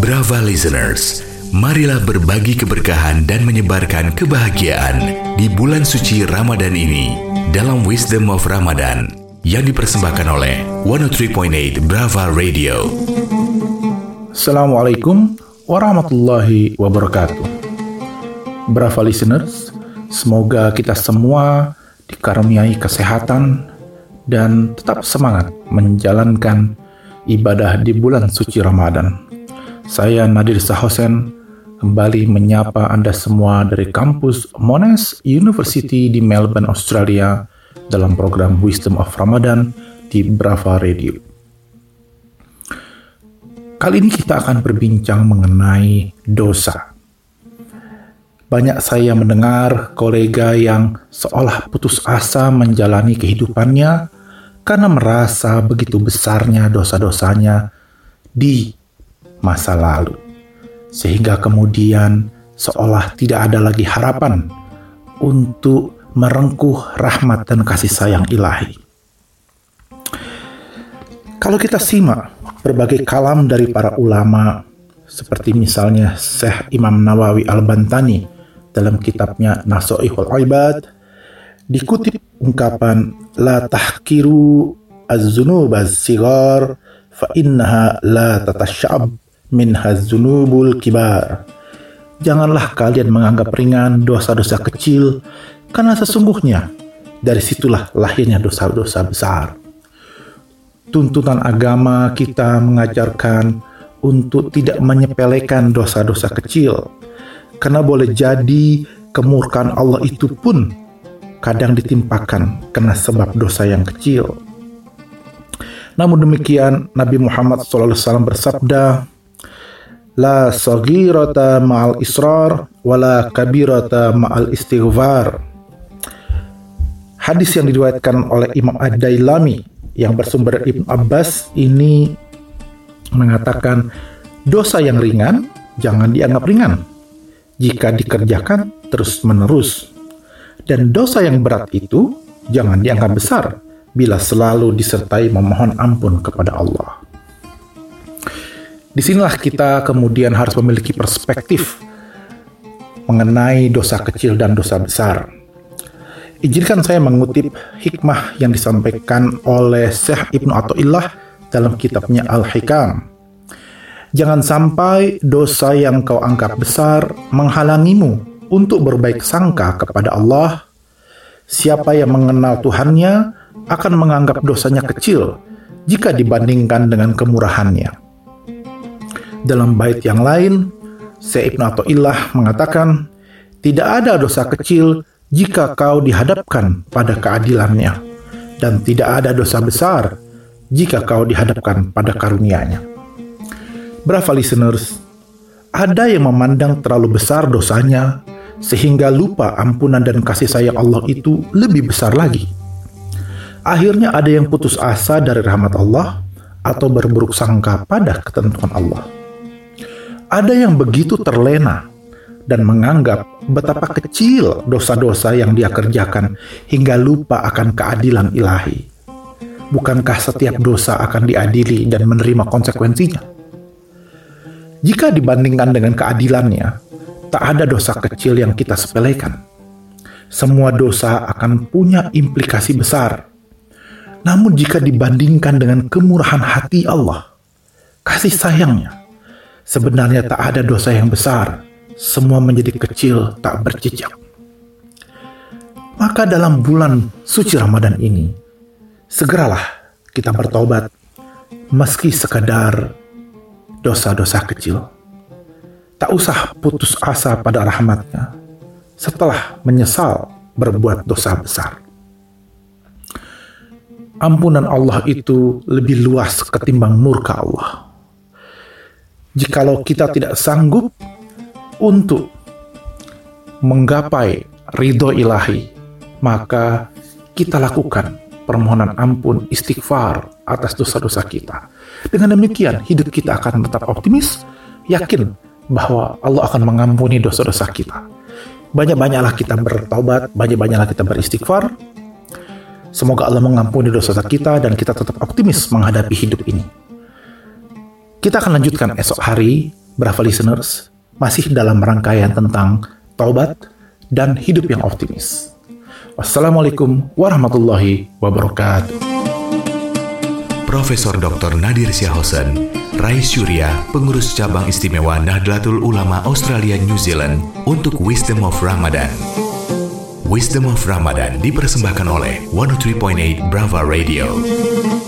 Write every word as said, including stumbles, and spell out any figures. Brava listeners, marilah berbagi keberkahan dan menyebarkan kebahagiaan di bulan suci Ramadan ini dalam Wisdom of Ramadan yang dipersembahkan oleh seratus tiga koma delapan Brava Radio. Assalamualaikum warahmatullahi wabarakatuh. Brava listeners, semoga kita semua dikaruniai kesehatan dan tetap semangat menjalankan ibadah di bulan suci Ramadan. Saya Nadir Sahosen kembali menyapa Anda semua dari kampus Monash University di Melbourne, Australia dalam program Wisdom of Ramadan di Brava Radio. Kali ini kita akan berbincang mengenai dosa. Banyak saya mendengar kolega yang seolah putus asa menjalani kehidupannya karena merasa begitu besarnya dosa-dosanya di masa lalu, sehingga kemudian seolah tidak ada lagi harapan untuk merengkuh rahmat dan kasih sayang ilahi. Kalau kita simak berbagai kalam dari para ulama, seperti misalnya Syekh Imam Nawawi Al-Bantani dalam kitabnya Nasoihul Aibad, dikutip ungkapan la tahkiru az-zunuba az-sigar fa innaha la tatashab minhaz zunubul kibar. Janganlah kalian menganggap ringan dosa-dosa kecil, karena sesungguhnya dari situlah lahirnya dosa-dosa besar. Tuntunan agama kita mengajarkan untuk tidak menyepelekan dosa-dosa kecil, karena boleh jadi kemurkaan Allah itu pun kadang ditimpakan karena sebab dosa yang kecil. Namun demikian, Nabi Muhammad shallallahu alaihi wasallam bersabda, la saghirata ma'al israr wala kabirata ma'al istighfar. Hadis yang diriwayatkan oleh Imam Ad-Dailami yang bersumber dari Ibnu Abbas ini mengatakan, dosa yang ringan jangan dianggap ringan jika dikerjakan terus-menerus, dan dosa yang berat itu jangan dianggap besar bila selalu disertai memohon ampun kepada Allah. Disinilah kita kemudian harus memiliki perspektif mengenai dosa kecil dan dosa besar. Izinkan saya mengutip hikmah yang disampaikan oleh Syekh Ibnu Athaillah dalam kitabnya Al-Hikam. Jangan sampai dosa yang kau anggap besar menghalangimu untuk berbaik sangka kepada Allah. Siapa yang mengenal Tuhannya akan menganggap dosanya kecil jika dibandingkan dengan kemurahannya. Dalam bait yang lain, Syekh Ibnu Athaillah mengatakan, tidak ada dosa kecil jika kau dihadapkan pada keadilannya, dan tidak ada dosa besar jika kau dihadapkan pada karunia-Nya. Brava listeners, ada yang memandang terlalu besar dosanya, sehingga lupa ampunan dan kasih sayang Allah itu lebih besar lagi. Akhirnya ada yang putus asa dari rahmat Allah, atau berburuk sangka pada ketentuan Allah. Ada yang begitu terlena dan menganggap betapa kecil dosa-dosa yang dia kerjakan hingga lupa akan keadilan ilahi. Bukankah setiap dosa akan diadili dan menerima konsekuensinya? Jika dibandingkan dengan keadilannya, tak ada dosa kecil yang kita sepelekan. Semua dosa akan punya implikasi besar. Namun jika dibandingkan dengan kemurahan hati Allah, kasih sayangnya, sebenarnya tak ada dosa yang besar, semua menjadi kecil tak berjejak. Maka dalam bulan suci Ramadan ini, segeralah kita bertobat meski sekadar dosa-dosa kecil. Tak usah putus asa pada rahmatnya setelah menyesal berbuat dosa besar. Ampunan Allah itu lebih luas ketimbang murka Allah. Jikalau kita tidak sanggup untuk menggapai ridho ilahi, maka kita lakukan permohonan ampun, istighfar atas dosa-dosa kita. Dengan demikian, hidup kita akan tetap optimis, yakin bahwa Allah akan mengampuni dosa-dosa kita. Banyak-banyaklah kita bertaubat, banyak-banyaklah kita beristighfar. Semoga Allah mengampuni dosa-dosa kita dan kita tetap optimis menghadapi hidup ini. Kita akan lanjutkan esok hari, Brava Listeners, masih dalam rangkaian tentang taubat dan hidup yang optimis. Wassalamualaikum warahmatullahi wabarakatuh. Profesor Doktor Nadir Sahosen, Rais Syuria, Pengurus Cabang Istimewa Nahdlatul Ulama Australia New Zealand untuk Wisdom of Ramadan. Wisdom of Ramadan dipersembahkan oleh seratus tiga koma delapan Brava Radio.